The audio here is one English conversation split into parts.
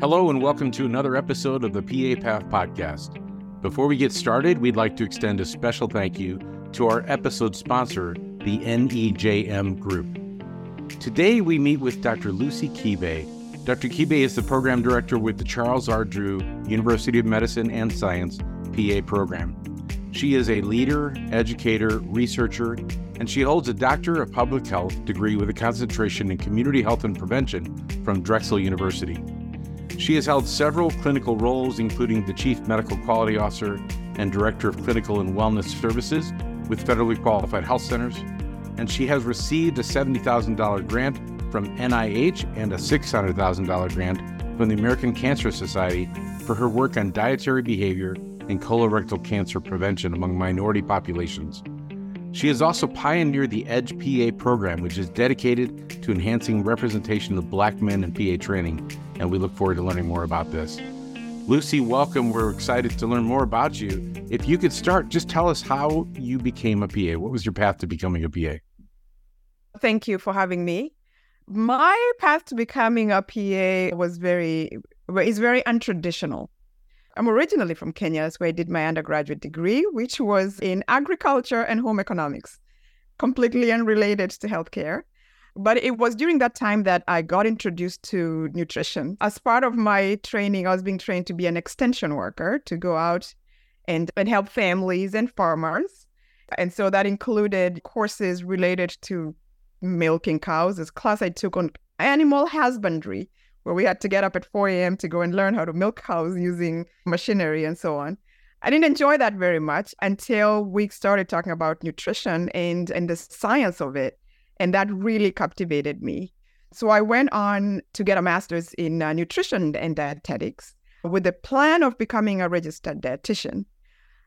Hello and welcome to another episode of the PA Path Podcast. Before we get started, we'd like to extend a special thank you to our episode sponsor, the NEJM Group. Today we meet with Dr. Lucy Kibe. Dr. Kibe is the program director with the Charles R. Drew University of Medicine and Science PA program. She is a leader, educator, researcher, and she holds a Doctor of Public Health degree with a concentration in community health and prevention from Drexel University. She has held several clinical roles, including the Chief Medical Quality Officer and Director of Clinical and Wellness Services with federally qualified health centers, and she has received a $70,000 grant from NIH and a $600,000 grant from the American Cancer Society for her work on dietary behavior and colorectal cancer prevention among minority populations. She has also pioneered the EDGE PA program, which is dedicated to enhancing representation of Black men in PA training, and we look forward to learning more about this. Lucy, welcome. We're excited to learn more about you. If you could start, just tell us how you became a PA. What was your path to becoming a PA? Thank you for having me. My path to becoming a PA was very untraditional. I'm originally from Kenya. That's where I did my undergraduate degree, which was in agriculture and home economics, completely unrelated to healthcare. But it was during that time that I got introduced to nutrition. As part of my training, I was being trained to be an extension worker, to go out and help families and farmers. And so that included courses related to milking cows. This class I took on animal husbandry, where we had to get up at 4 a.m. to go and learn how to milk cows using machinery and so on. I didn't enjoy that very much until we started talking about nutrition and the science of it. And that really captivated me. So I went on to get a master's in nutrition and dietetics with the plan of becoming a registered dietitian.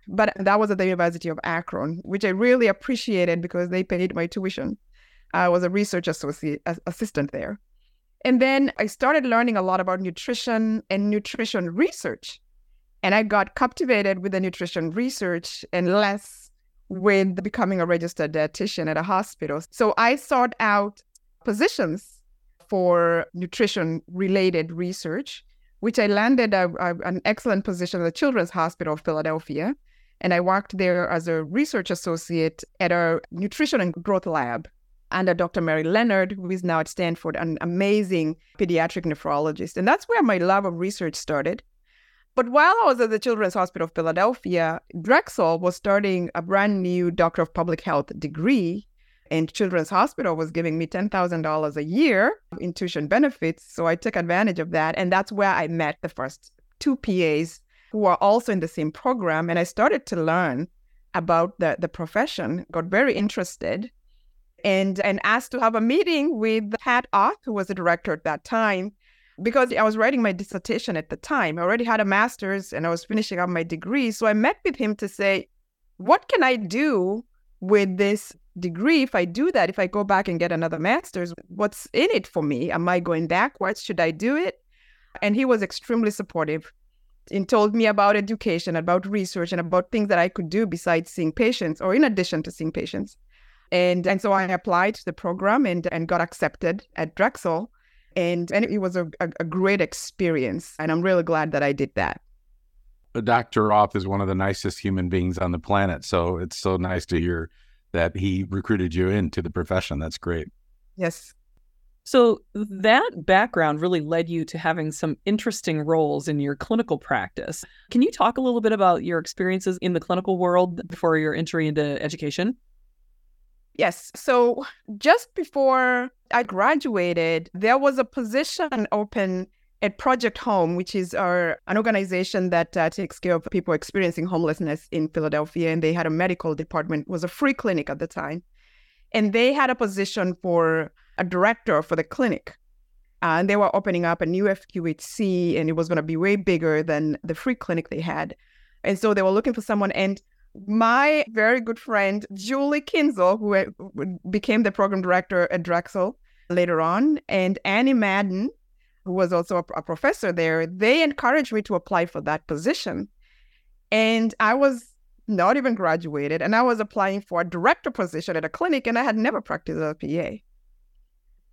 But that was at the University of Akron, which I really appreciated because they paid my tuition. I was a research assistant there. And then I started learning a lot about nutrition and nutrition research. And I got captivated with the nutrition research and less with becoming a registered dietitian at a hospital. So I sought out positions for nutrition-related research, which I landed an excellent position at the Children's Hospital of Philadelphia. And I worked there as a research associate at our nutrition and growth lab under Dr. Mary Leonard, who is now at Stanford, an amazing pediatric nephrologist. And that's where my love of research started. But while I was at the Children's Hospital of Philadelphia, Drexel was starting a brand new Doctor of Public Health degree, and Children's Hospital was giving me $10,000 a year in tuition benefits. So I took advantage of that, and that's where I met the first two PAs who are also in the same program, and I started to learn about the profession, got very interested, and asked to have a meeting with Pat Auth, who was the director at that time, because I was writing my dissertation at the time. I already had a master's and I was finishing up my degree. So I met with him to say, what can I do with this degree if I do that? If I go back and get another master's, what's in it for me? Am I going backwards? Should I do it? And he was extremely supportive and told me about education, about research, and about things that I could do besides seeing patients or in addition to seeing patients. And so I applied to the program and got accepted at Drexel. And it was a great experience. And I'm really glad that I did that. Dr. Auth is one of the nicest human beings on the planet. So it's so nice to hear that he recruited you into the profession. That's great. Yes. So that background really led you to having some interesting roles in your clinical practice. Can you talk a little bit about your experiences in the clinical world before your entry into education? Yes. So just before I graduated, there was a position open at Project Home, which is an organization that takes care of people experiencing homelessness in Philadelphia. And they had a medical department. It was a free clinic at the time. And they had a position for a director for the clinic. And they were opening up a new FQHC, and it was going to be way bigger than the free clinic they had. And so they were looking for someone. And my very good friend, Julie Kinzel, who became the program director at Drexel later on, and Annie Madden, who was also a professor there, they encouraged me to apply for that position. And I was not even graduated, and I was applying for a director position at a clinic, and I had never practiced as a PA.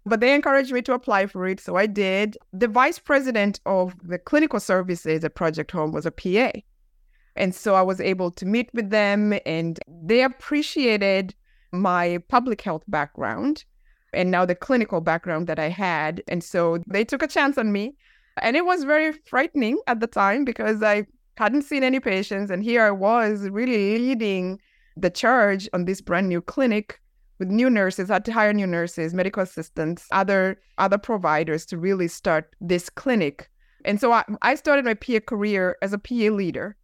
But they encouraged me to apply for it, so I did. The vice president of the clinical services at Project Home was a PA. And so I was able to meet with them, and they appreciated my public health background and now the clinical background that I had. And so they took a chance on me. And it was very frightening at the time because I hadn't seen any patients. And here I was really leading the charge on this brand new clinic with new nurses, had to hire new nurses, medical assistants, other providers to really start this clinic. And so I started my PA career as a PA leader.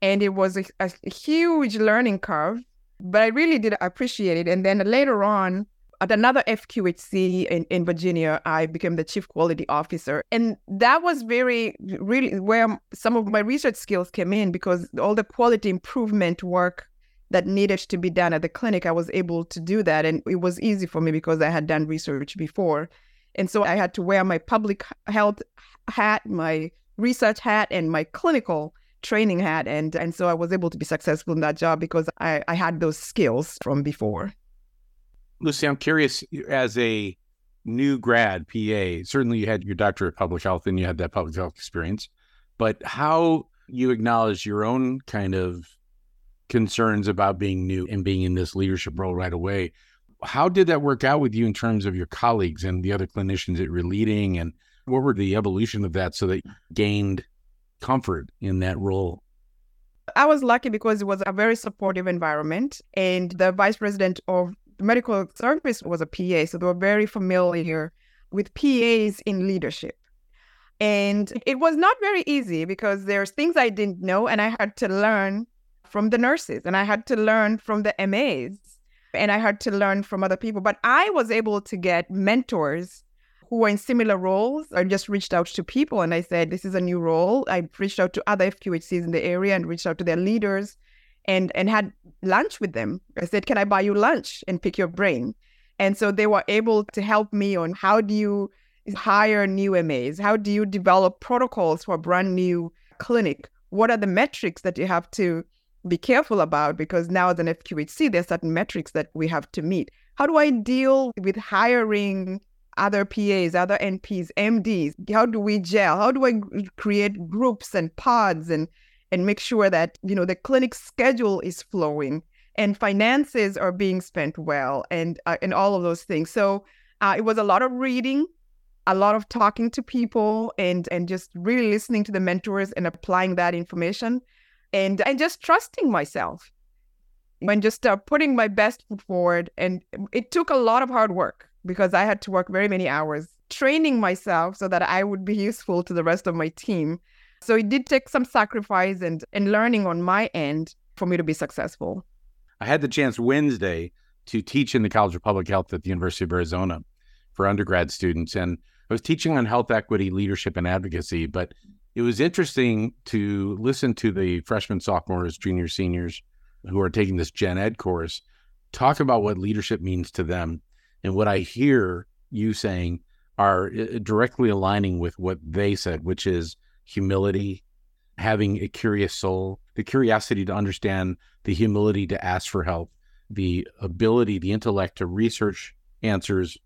And it was a huge learning curve, but I really did appreciate it. And then later on, at another FQHC in Virginia, I became the chief quality officer. And that was really where some of my research skills came in, because all the quality improvement work that needed to be done at the clinic, I was able to do that. And it was easy for me because I had done research before. And so I had to wear my public health hat, my research hat, and my clinical training hat. And so I was able to be successful in that job because I had those skills from before. Lucy, I'm curious, as a new grad PA, certainly you had your doctorate of public health and you had that public health experience, but how you acknowledge your own kind of concerns about being new and being in this leadership role right away. How did that work out with you in terms of your colleagues and the other clinicians that you were leading? And what were the evolution of that so that you gained comfort in that role? I was lucky because it was a very supportive environment, and the vice president of medical service was a PA, so they were very familiar with PAs in leadership. And it was not very easy because there's things I didn't know, and I had to learn from the nurses, and I had to learn from the MAs, and I had to learn from other people. But I was able to get mentors who were in similar roles. I just reached out to people and I said, this is a new role. I reached out to other FQHCs in the area and reached out to their leaders and had lunch with them. I said, can I buy you lunch and pick your brain? And so they were able to help me on how do you hire new MAs? How do you develop protocols for a brand new clinic? What are the metrics that you have to be careful about? Because now as an FQHC, there are certain metrics that we have to meet. How do I deal with hiring other PAs, other NPs, MDs? How do we gel? How do I create groups and pods and make sure that, you know, the clinic schedule is flowing and finances are being spent well and all of those things. So it was a lot of reading, a lot of talking to people and just really listening to the mentors and applying that information and just trusting myself and just putting my best foot forward. And it took a lot of hard work because I had to work very many hours training myself so that I would be useful to the rest of my team. So it did take some sacrifice and learning on my end for me to be successful. I had the chance Wednesday to teach in the College of Public Health at the University of Arizona for undergrad students. And I was teaching on health equity, leadership, and advocacy. But it was interesting to listen to the freshmen, sophomores, juniors, seniors who are taking this gen ed course talk about what leadership means to them. And what I hear you saying are directly aligning with what they said, which is humility, having a curious soul, the curiosity to understand, the humility to ask for help, the ability, the intellect to research answers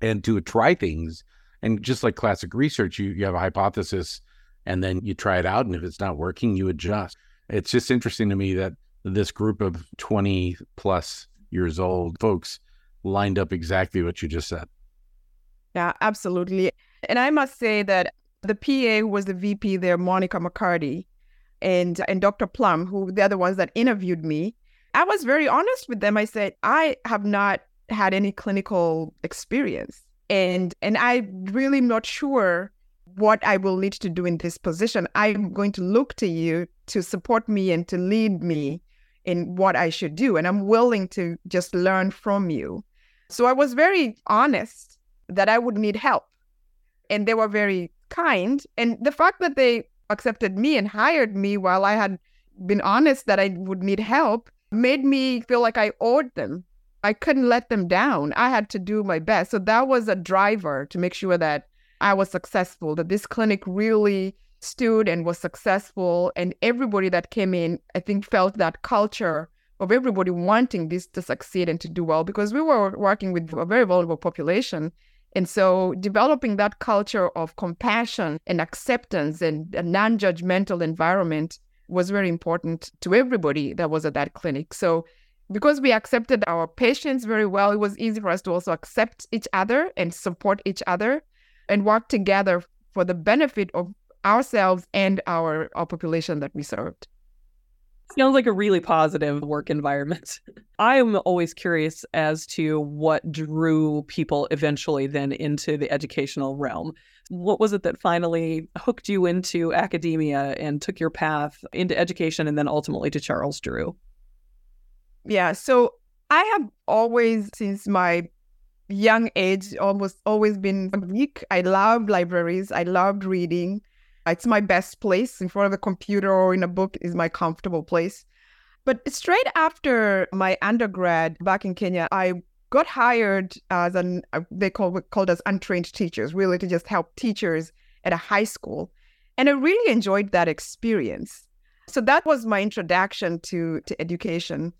and to try things. And just like classic research, you have a hypothesis and then you try it out. And if it's not working, you adjust. It's just interesting to me that this group of 20 plus years old folks lined up exactly what you just said. Yeah, absolutely. And I must say that the PA who was the VP there, Monica McCarty, and Dr. Plum, who they're the ones that interviewed me, I was very honest with them. I said, I have not had any clinical experience. And I'm really not sure what I will need to do in this position. I'm going to look to you to support me and to lead me in what I should do. And I'm willing to just learn from you. So I was very honest that I would need help. And they were very kind. And the fact that they accepted me and hired me while I had been honest that I would need help made me feel like I owed them. I couldn't let them down. I had to do my best. So that was a driver to make sure that I was successful, that this clinic really stood and was successful. And everybody that came in, I think, felt that culture of everybody wanting this to succeed and to do well, because we were working with a very vulnerable population. And so developing that culture of compassion and acceptance and a non-judgmental environment was very important to everybody that was at that clinic. So because we accepted our patients very well, it was easy for us to also accept each other and support each other and work together for the benefit of ourselves and our population that we served. Sounds like a really positive work environment. I am always curious as to what drew people eventually then into the educational realm. What was it that finally hooked you into academia and took your path into education and then ultimately to Charles Drew? Yeah, so I have always, since my young age, almost always been a geek. I loved libraries. I loved reading. It's my best place. In front of a computer or in a book is my comfortable place. But straight after my undergrad back in Kenya, I got hired as they called us untrained teachers, really to just help teachers at a high school. And I really enjoyed that experience. So that was my introduction to education.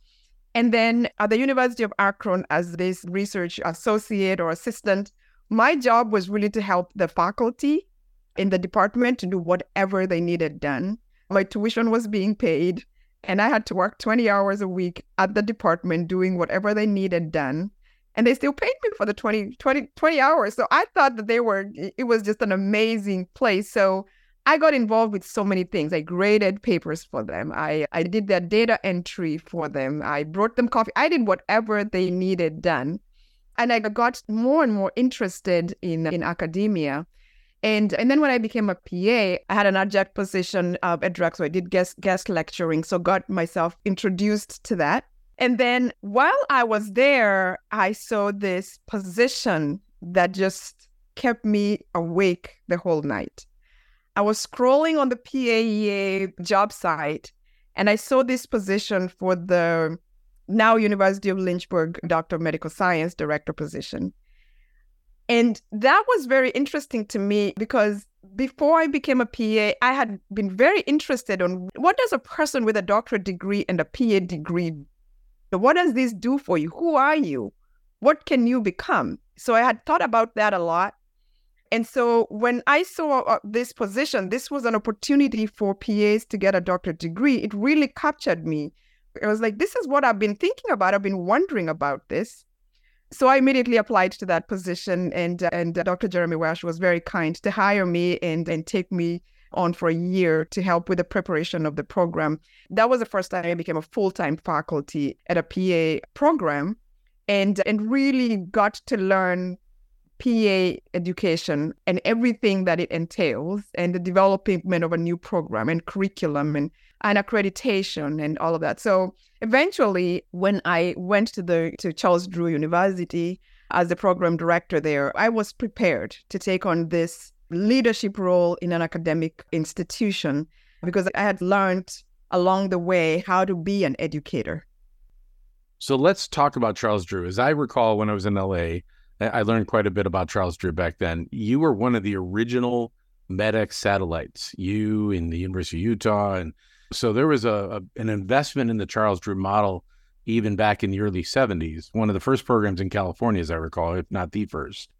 And then at the University of Akron as this research associate or assistant, my job was really to help the faculty in the department to do whatever they needed done. My tuition was being paid, and I had to work 20 hours a week at the department doing whatever they needed done. And they still paid me for the 20 hours. So I thought that it was just an amazing place. So I got involved with so many things. I graded papers for them. I did their data entry for them. I brought them coffee. I did whatever they needed done. And I got more and more interested in academia. And then when I became a PA, I had an adjunct position at Drexel. I did guest lecturing, so got myself introduced to that. And then while I was there, I saw this position that just kept me awake the whole night. I was scrolling on the PAEA job site, and I saw this position for the now University of Lynchburg Doctor of Medical Science Director position. And that was very interesting to me because before I became a PA, I had been very interested on what does a person with a doctorate degree and a PA degree, what does this do for you? Who are you? What can you become? So I had thought about that a lot. And so when I saw this position, this was an opportunity for PAs to get a doctorate degree. It really captured me. I was like, this is what I've been thinking about. I've been wondering about this. So I immediately applied to that position, and Dr. Jeremy Welsh was very kind to hire me and take me on for a year to help with the preparation of the program. That was the first time I became a full-time faculty at a PA program and really got to learn PA education and everything that it entails and the development of a new program and curriculum and accreditation and all of that. So eventually, when I went to Charles Drew University as the program director there, I was prepared to take on this leadership role in an academic institution because I had learned along the way how to be an educator. So let's talk about Charles Drew. As I recall, when I was in LA, I learned quite a bit about Charles Drew back then. You were one of the original MedX satellites, you and the University of Utah, and so there was an investment in the Charles Drew model even back in the early 70s, one of the first programs in California, as I recall, if not the first.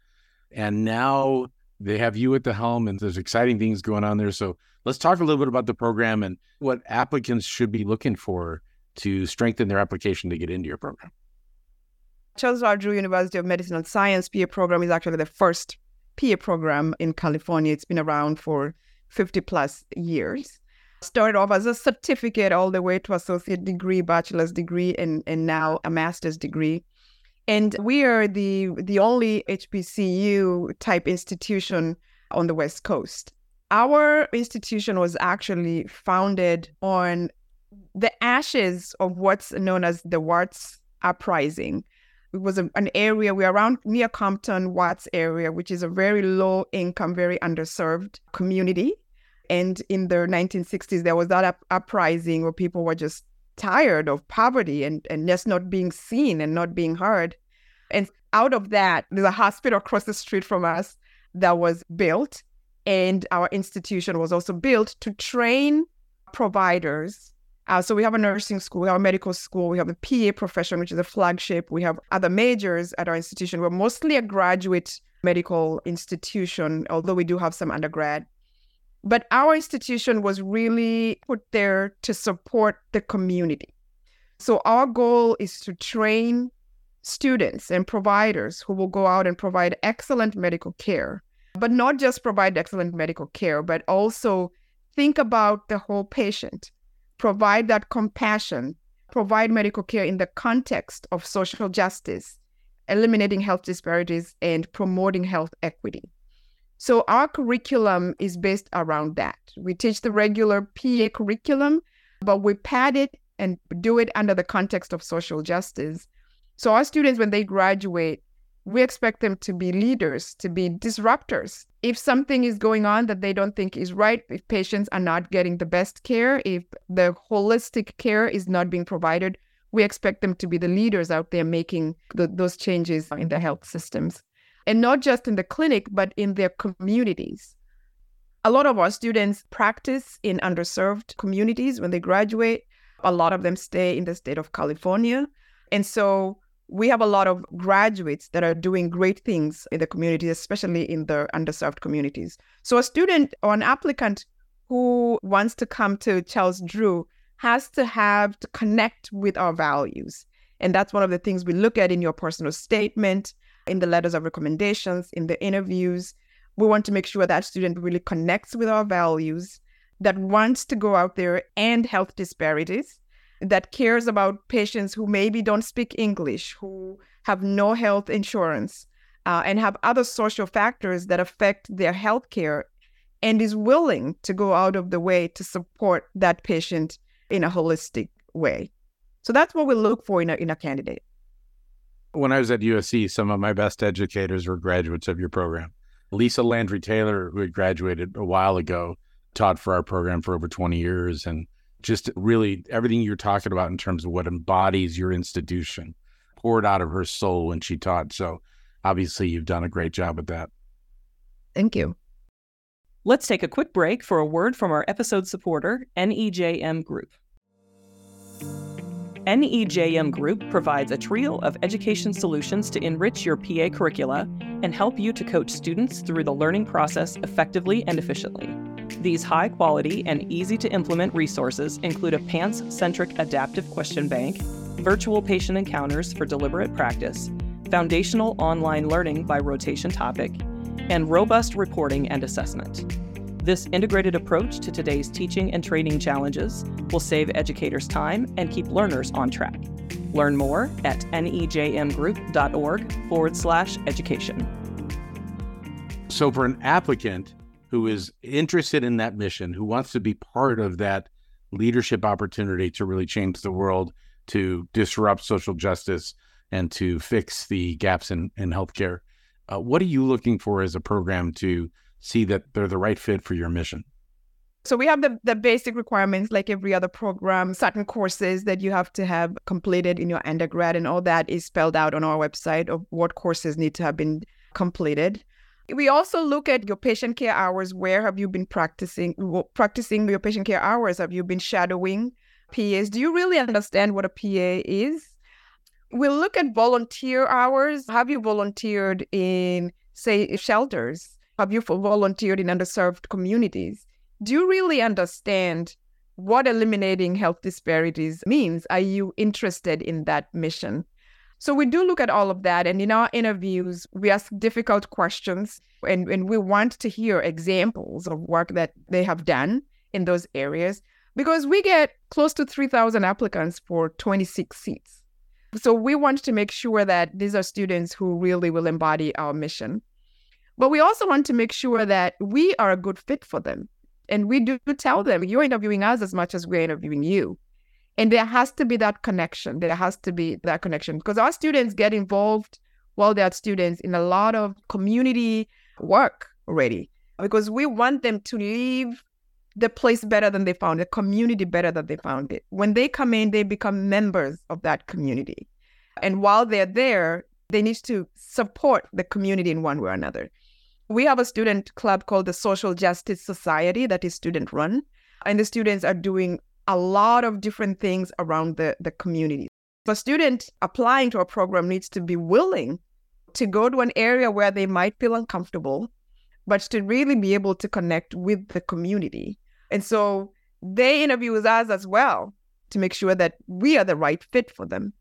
And now they have you at the helm and there's exciting things going on there. So let's talk a little bit about the program and what applicants should be looking for to strengthen their application to get into your program. Charles R. Drew University of Medicine and Science PA program is actually the first PA program in California. It's been around for 50 plus years. Started off as a certificate all the way to associate degree, bachelor's degree, and now a master's degree. And we are the only HBCU type institution on the West Coast. Our institution was actually founded on the ashes of what's known as the Watts Uprising. It was an area, we're around near Compton, Watts area, which is a very low income, very underserved community. And in the 1960s, there was that uprising where people were just tired of poverty and just not being seen and not being heard. And out of that, there's a hospital across the street from us that was built. And our institution was also built to train providers So we have a nursing school, we have a medical school, we have the PA profession, which is a flagship. We have other majors at our institution. We're mostly a graduate medical institution, although we do have some undergrad. But our institution was really put there to support the community. So our goal is to train students and providers who will go out and provide excellent medical care, but not just provide excellent medical care, but also think about the whole patient. Provide that compassion, provide medical care in the context of social justice, eliminating health disparities, and promoting health equity. So our curriculum is based around that. We teach the regular PA curriculum, but we pad it and do it under the context of social justice. So our students, when they graduate, we expect them to be leaders, to be disruptors. If something is going on that they don't think is right, if patients are not getting the best care, if the holistic care is not being provided, we expect them to be the leaders out there making those changes in the health systems. And not just in the clinic, but in their communities. A lot of our students practice in underserved communities when they graduate. A lot of them stay in the state of California. And so we have a lot of graduates that are doing great things in the community, especially in the underserved communities. So a student or an applicant who wants to come to Charles Drew has to have to connect with our values. And that's one of the things we look at in your personal statement, in the letters of recommendations, in the interviews. We want to make sure that student really connects with our values, that wants to go out there and end health disparities, that cares about patients who maybe don't speak English, who have no health insurance, and have other social factors that affect their health care, and is willing to go out of the way to support that patient in a holistic way. So that's what we look for in a candidate. When I was at USC, some of my best educators were graduates of your program. Lisa Landry Taylor, who had graduated a while ago, taught for our program for over 20 years, and just really everything you're talking about in terms of what embodies your institution poured out of her soul when she taught. So obviously you've done a great job with that. Thank you. Let's take a quick break for a word from our episode supporter, NEJM Group. NEJM Group provides a trio of education solutions to enrich your PA curricula and help you to coach students through the learning process effectively and efficiently. These high-quality and easy-to-implement resources include a PANCE-centric adaptive question bank, virtual patient encounters for deliberate practice, foundational online learning by rotation topic, and robust reporting and assessment. This integrated approach to today's teaching and training challenges will save educators time and keep learners on track. Learn more at nejmgroup.org/education. So for an applicant who is interested in that mission, who wants to be part of that leadership opportunity to really change the world, to disrupt social justice, and to fix the gaps in healthcare, what are you looking for as a program to see that they're the right fit for your mission? So we have the basic requirements like every other program, certain courses that you have to have completed in your undergrad, and all that is spelled out on our website of what courses need to have been completed. We also look at your patient care hours. Where have you been practicing your patient care hours? Have you been shadowing PAs? Do you really understand what a PA is? We look at volunteer hours. Have you volunteered in, say, shelters? Have you volunteered in underserved communities? Do you really understand what eliminating health disparities means? Are you interested in that mission? So we do look at all of that. And in our interviews, we ask difficult questions, and we want to hear examples of work that they have done in those areas, because we get close to 3,000 applicants for 26 seats. So we want to make sure that these are students who really will embody our mission. But we also want to make sure that we are a good fit for them. And we do tell them, you're interviewing us as much as we're interviewing you. And there has to be that connection. There has to be that connection, because our students get involved while they're students in a lot of community work already, because we want them to leave the place better than they found, the community better than they found it. When they come in, they become members of that community. And while they're there, they need to support the community in one way or another. We have a student club called the Social Justice Society that is student-run, and the students are doing a lot of different things around the community. If a student applying to a program needs to be willing to go to an area where they might feel uncomfortable, but to really be able to connect with the community. And so they interview with us as well to make sure that we are the right fit for them.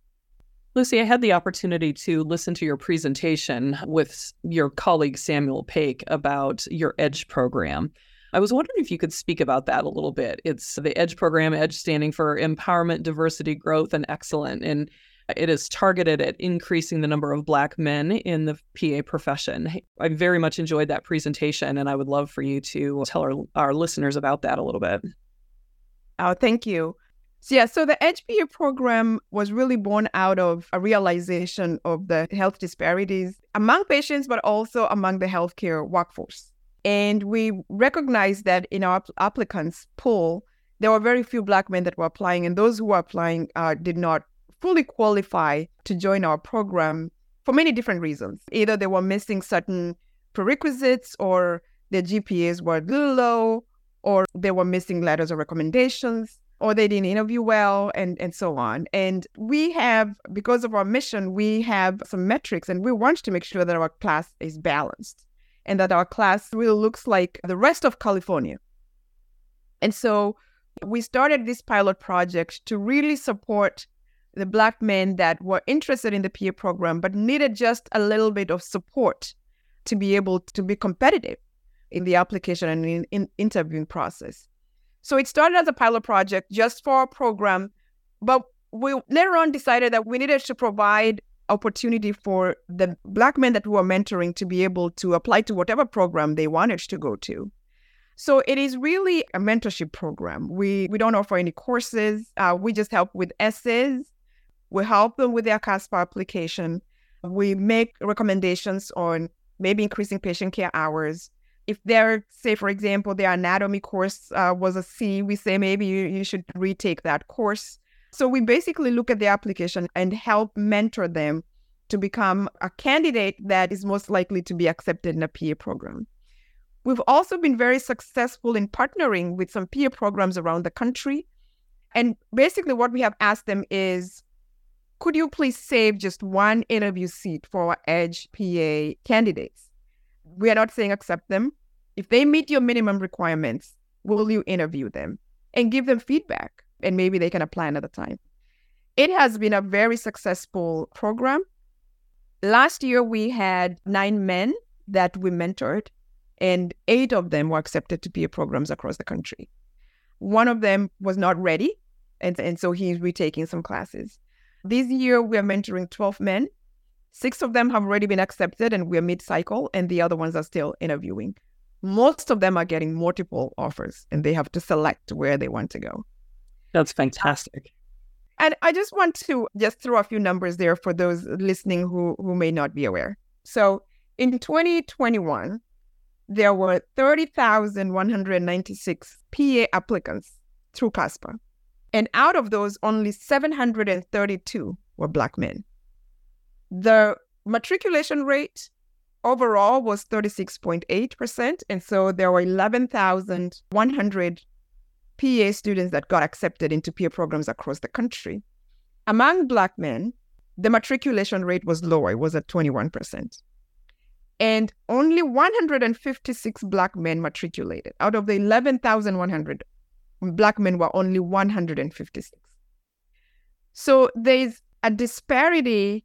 Lucy, I had the opportunity to listen to your presentation with your colleague Samuel Paik about your EDGE program. I was wondering if you could speak about that a little bit. It's the EDGE program, EDGE standing for Empowerment, Diversity, Growth, and Excellence. And it is targeted at increasing the number of Black men in the PA profession. I very much enjoyed that presentation, and I would love for you to tell our listeners about that a little bit. Oh, thank you. So the EDGE PA program was really born out of a realization of the health disparities among patients, but also among the healthcare workforce. And we recognized that in our applicants pool, there were very few Black men that were applying, and those who were applying did not fully qualify to join our program for many different reasons. Either they were missing certain prerequisites, or their GPAs were a little low, or they were missing letters of recommendations, or they didn't interview well, and so on. And we have, because of our mission, we have some metrics, and we want to make sure that our class is balanced and that our class really looks like the rest of California. And so we started this pilot project to really support the Black men that were interested in the PA program but needed just a little bit of support to be able to be competitive in the application and in interviewing process. So it started as a pilot project just for our program, but we later on decided that we needed to provide opportunity for the Black men that we were mentoring to be able to apply to whatever program they wanted to go to. So it is really a mentorship program. We don't offer any courses. We just help with essays. We help them with their CASPA application. We make recommendations on maybe increasing patient care hours. If they're, say, for example, their anatomy course was a C, we say maybe you should retake that course. So we basically look at the application and help mentor them to become a candidate that is most likely to be accepted in a PA program. We've also been very successful in partnering with some PA programs around the country. And basically what we have asked them is, could you please save just one interview seat for our EDGE PA candidates? We are not saying accept them. If they meet your minimum requirements, will you interview them and give them feedback? And maybe they can apply another time. It has been a very successful program. Last year, we had 9 men that we mentored, and 8 of them were accepted to PA programs across the country. One of them was not ready, and so he's retaking some classes. This year, we are mentoring 12 men. 6 of them have already been accepted, and we're mid-cycle, and the other ones are still interviewing. Most of them are getting multiple offers, and they have to select where they want to go. That's fantastic. And I just want to just throw a few numbers there for those listening who may not be aware. So in 2021, there were 30,196 PA applicants through CASPA. And out of those, only 732 were Black men. The matriculation rate overall was 36.8%. And so there were 11,100 PA students that got accepted into PA programs across the country. Among Black men, the matriculation rate was lower. It was at 21%. And only 156 Black men matriculated. Out of the 11,100, Black men were only 156. So there's a disparity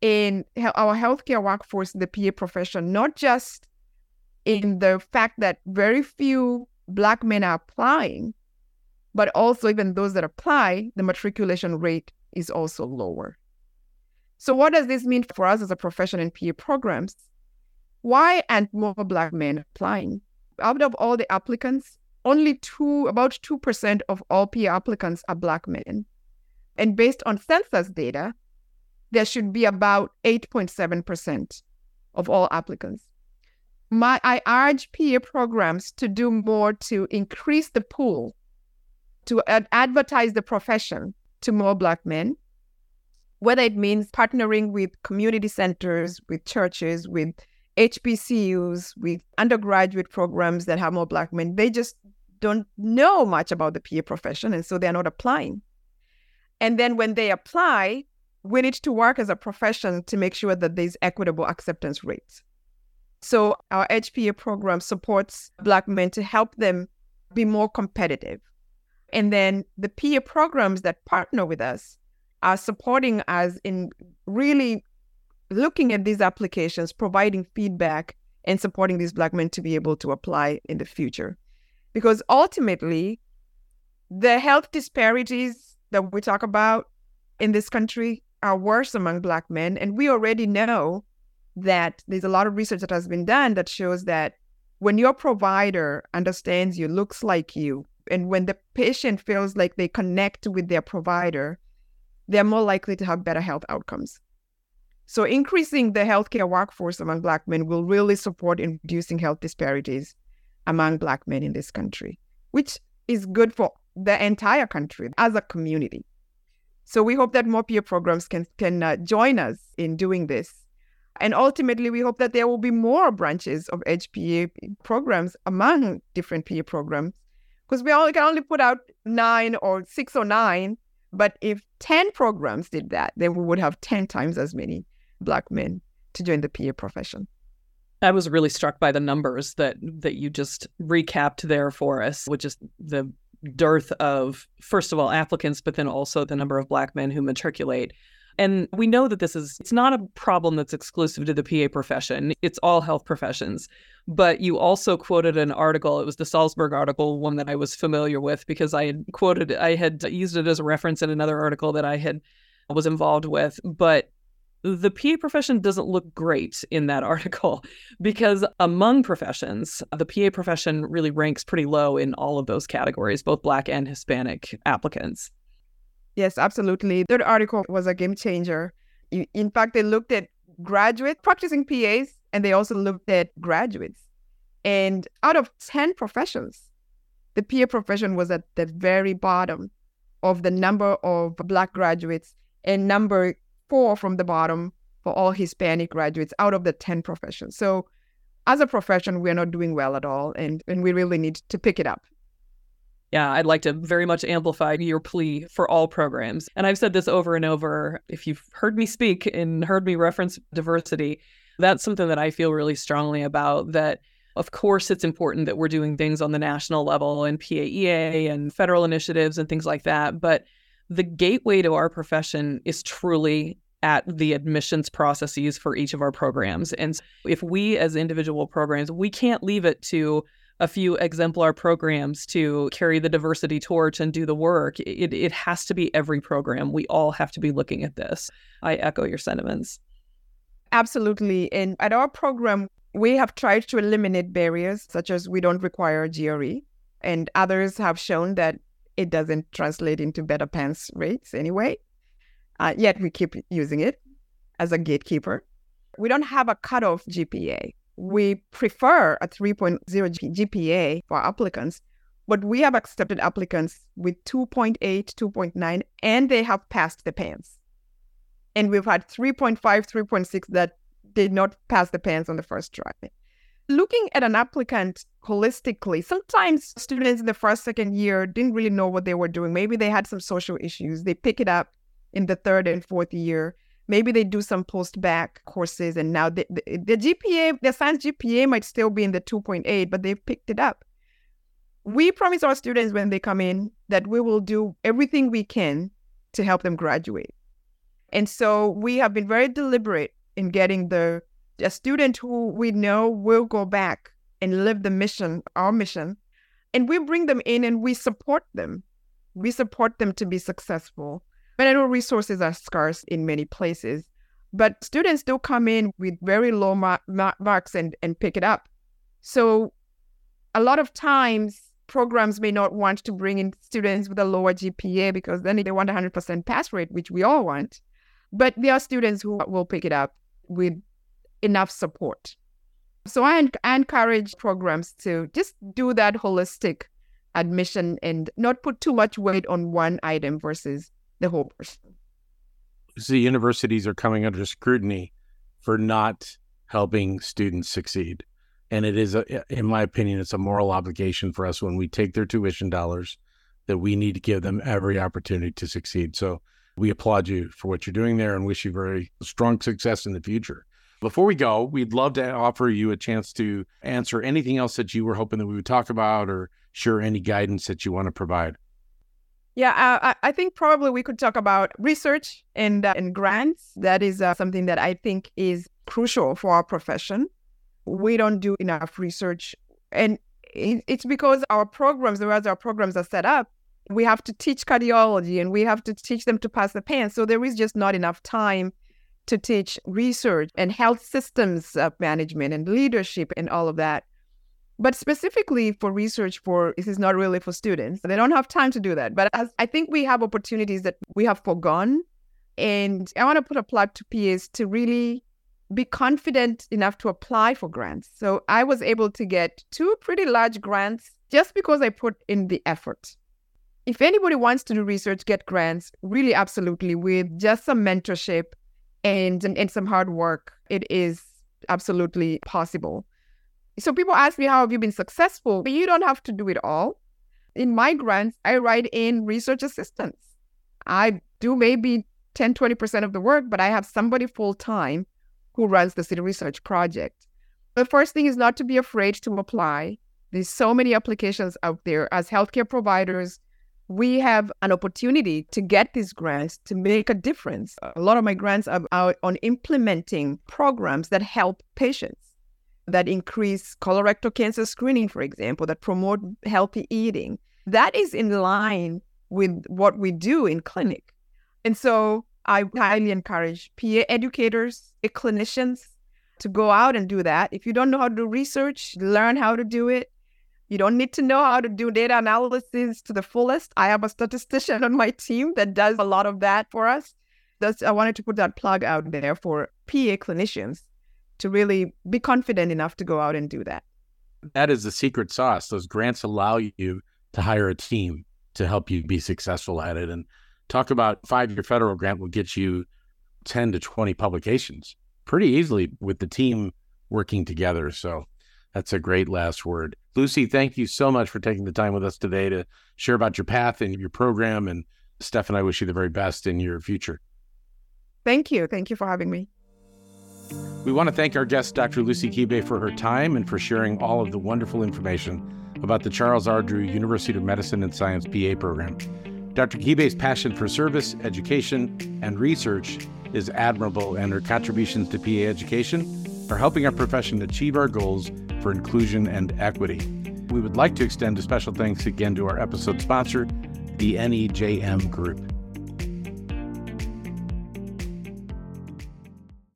in our healthcare workforce in the PA profession, not just in the fact that very few Black men are applying, but also even those that apply, the matriculation rate is also lower. So what does this mean for us as a profession in PA programs? Why aren't more Black men applying? Out of all the applicants, only about 2% of all PA applicants are Black men. And based on census data, there should be about 8.7% of all applicants. I urge PA programs to do more to increase the pool, to advertise the profession to more Black men, whether it means partnering with community centers, with churches, with HBCUs, with undergraduate programs that have more Black men. They just don't know much about the PA profession, and so they're not applying. And then when they apply, we need to work as a profession to make sure that there's equitable acceptance rates. So our EDGE PA program supports Black men to help them be more competitive. And then the PA programs that partner with us are supporting us in really looking at these applications, providing feedback, and supporting these Black men to be able to apply in the future. Because ultimately, the health disparities that we talk about in this country are worse among Black men. And we already know that there's a lot of research that has been done that shows that when your provider understands you, looks like you, and when the patient feels like they connect with their provider, they're more likely to have better health outcomes. So increasing the healthcare workforce among Black men will really support in reducing health disparities among Black men in this country, which is good for the entire country as a community. So we hope that more peer programs can join us in doing this. And ultimately, we hope that there will be more branches of EDGE PA programs among different PA programs, because we can only put out 9 or 6 or 9. But if 10 programs did that, then we would have 10 times as many Black men to join the PA profession. I was really struck by the numbers that you just recapped there for us, which is the dearth of, first of all, applicants, but then also the number of Black men who matriculate. And we know that it's not a problem that's exclusive to the PA profession. It's all health professions. But you also quoted an article. It was the Salzburg article, one that I was familiar with because I had used it as a reference in another article that I was involved with. But the PA profession doesn't look great in that article because among professions, the PA profession really ranks pretty low in all of those categories, both Black and Hispanic applicants. Yes, absolutely. That article was a game changer. In fact, they looked at graduate practicing PAs, and they also looked at graduates. And out of 10 professions, the PA profession was at the very bottom of the number of Black graduates and number 4 from the bottom for all Hispanic graduates out of the 10 professions. So as a profession, we're not doing well at all, and we really need to pick it up. Yeah, I'd like to very much amplify your plea for all programs. And I've said this over and over. If you've heard me speak and heard me reference diversity, that's something that I feel really strongly about, that of course it's important that we're doing things on the national level and PAEA and federal initiatives and things like that. But the gateway to our profession is truly at the admissions processes for each of our programs. And if we as individual programs, we can't leave it to a few exemplar programs to carry the diversity torch and do the work. It has to be every program. We all have to be looking at this. I echo your sentiments. Absolutely. And at our program, we have tried to eliminate barriers, such as we don't require GRE. And others have shown that it doesn't translate into better PANCE rates anyway. Yet we keep using it as a gatekeeper. We don't have a cutoff GPA. We prefer a 3.0 GPA for applicants, but we have accepted applicants with 2.8, 2.9, and they have passed the PANCE. And we've had 3.5, 3.6 that did not pass the PANCE on the first try. Looking at an applicant holistically, sometimes students in the first, second year didn't really know what they were doing. Maybe they had some social issues. They pick it up in the third and fourth year. Maybe they do some post-bac courses, and now the GPA, their science GPA might still be in the 2.8, but they've picked it up. We promise our students when they come in that we will do everything we can to help them graduate. And so we have been very deliberate in getting the student who we know will go back and live the mission, our mission, and we bring them in and we support them. We support them to be successful. And I know resources are scarce in many places, but students do come in with very low marks and pick it up. So a lot of times programs may not want to bring in students with a lower GPA because then they want 100% pass rate, which we all want. But there are students who will pick it up with enough support. So I encourage programs to just do that holistic admission and not put too much weight on one item versus the whole person. See, universities are coming under scrutiny for not helping students succeed. And it is, in my opinion, it's a moral obligation for us when we take their tuition dollars that we need to give them every opportunity to succeed. So we applaud you for what you're doing there and wish you very strong success in the future. Before we go, we'd love to offer you a chance to answer anything else that you were hoping that we would talk about or share any guidance that you want to provide. Yeah, I think probably we could talk about research and grants. That is something that I think is crucial for our profession. We don't do enough research. And it's because our programs, the way our programs are set up, we have to teach cardiology and we have to teach them to pass the PANCE. So there is just not enough time to teach research and health systems management and leadership and all of that. But specifically for research, this is not really for students. They don't have time to do that. But I think we have opportunities that we have forgone. And I want to put a plug to PAs to really be confident enough to apply for grants. So I was able to get 2 pretty large grants just because I put in the effort. If anybody wants to do research, get grants, really absolutely, with just some mentorship and some hard work. It is absolutely possible. So people ask me, how have you been successful? But you don't have to do it all. In my grants, I write in research assistance. I do maybe 10, 20% of the work, but I have somebody full-time who runs the city research project. The first thing is not to be afraid to apply. There's so many applications out there. As healthcare providers, we have an opportunity to get these grants to make a difference. A lot of my grants are out on implementing programs that help patients, that increase colorectal cancer screening, for example, that promote healthy eating. That is in line with what we do in clinic. And so I highly encourage PA educators, clinicians, to go out and do that. If you don't know how to do research, learn how to do it. You don't need to know how to do data analysis to the fullest. I have a statistician on my team that does a lot of that for us. I wanted to put that plug out there for PA clinicians to really be confident enough to go out and do that. That is the secret sauce. Those grants allow you to hire a team to help you be successful at it. And talk about 5-year federal grant will get you 10 to 20 publications pretty easily with the team working together. So that's a great last word. Lucy, thank you so much for taking the time with us today to share about your path and your program. And Steph and I wish you the very best in your future. Thank you. Thank you for having me. We want to thank our guest, Dr. Lucy Kibe, for her time and for sharing all of the wonderful information about the Charles R. Drew University of Medicine and Science PA program. Dr. Kibe's passion for service, education, and research is admirable, and her contributions to PA education are helping our profession achieve our goals for inclusion and equity. We would like to extend a special thanks again to our episode sponsor, the NEJM Group.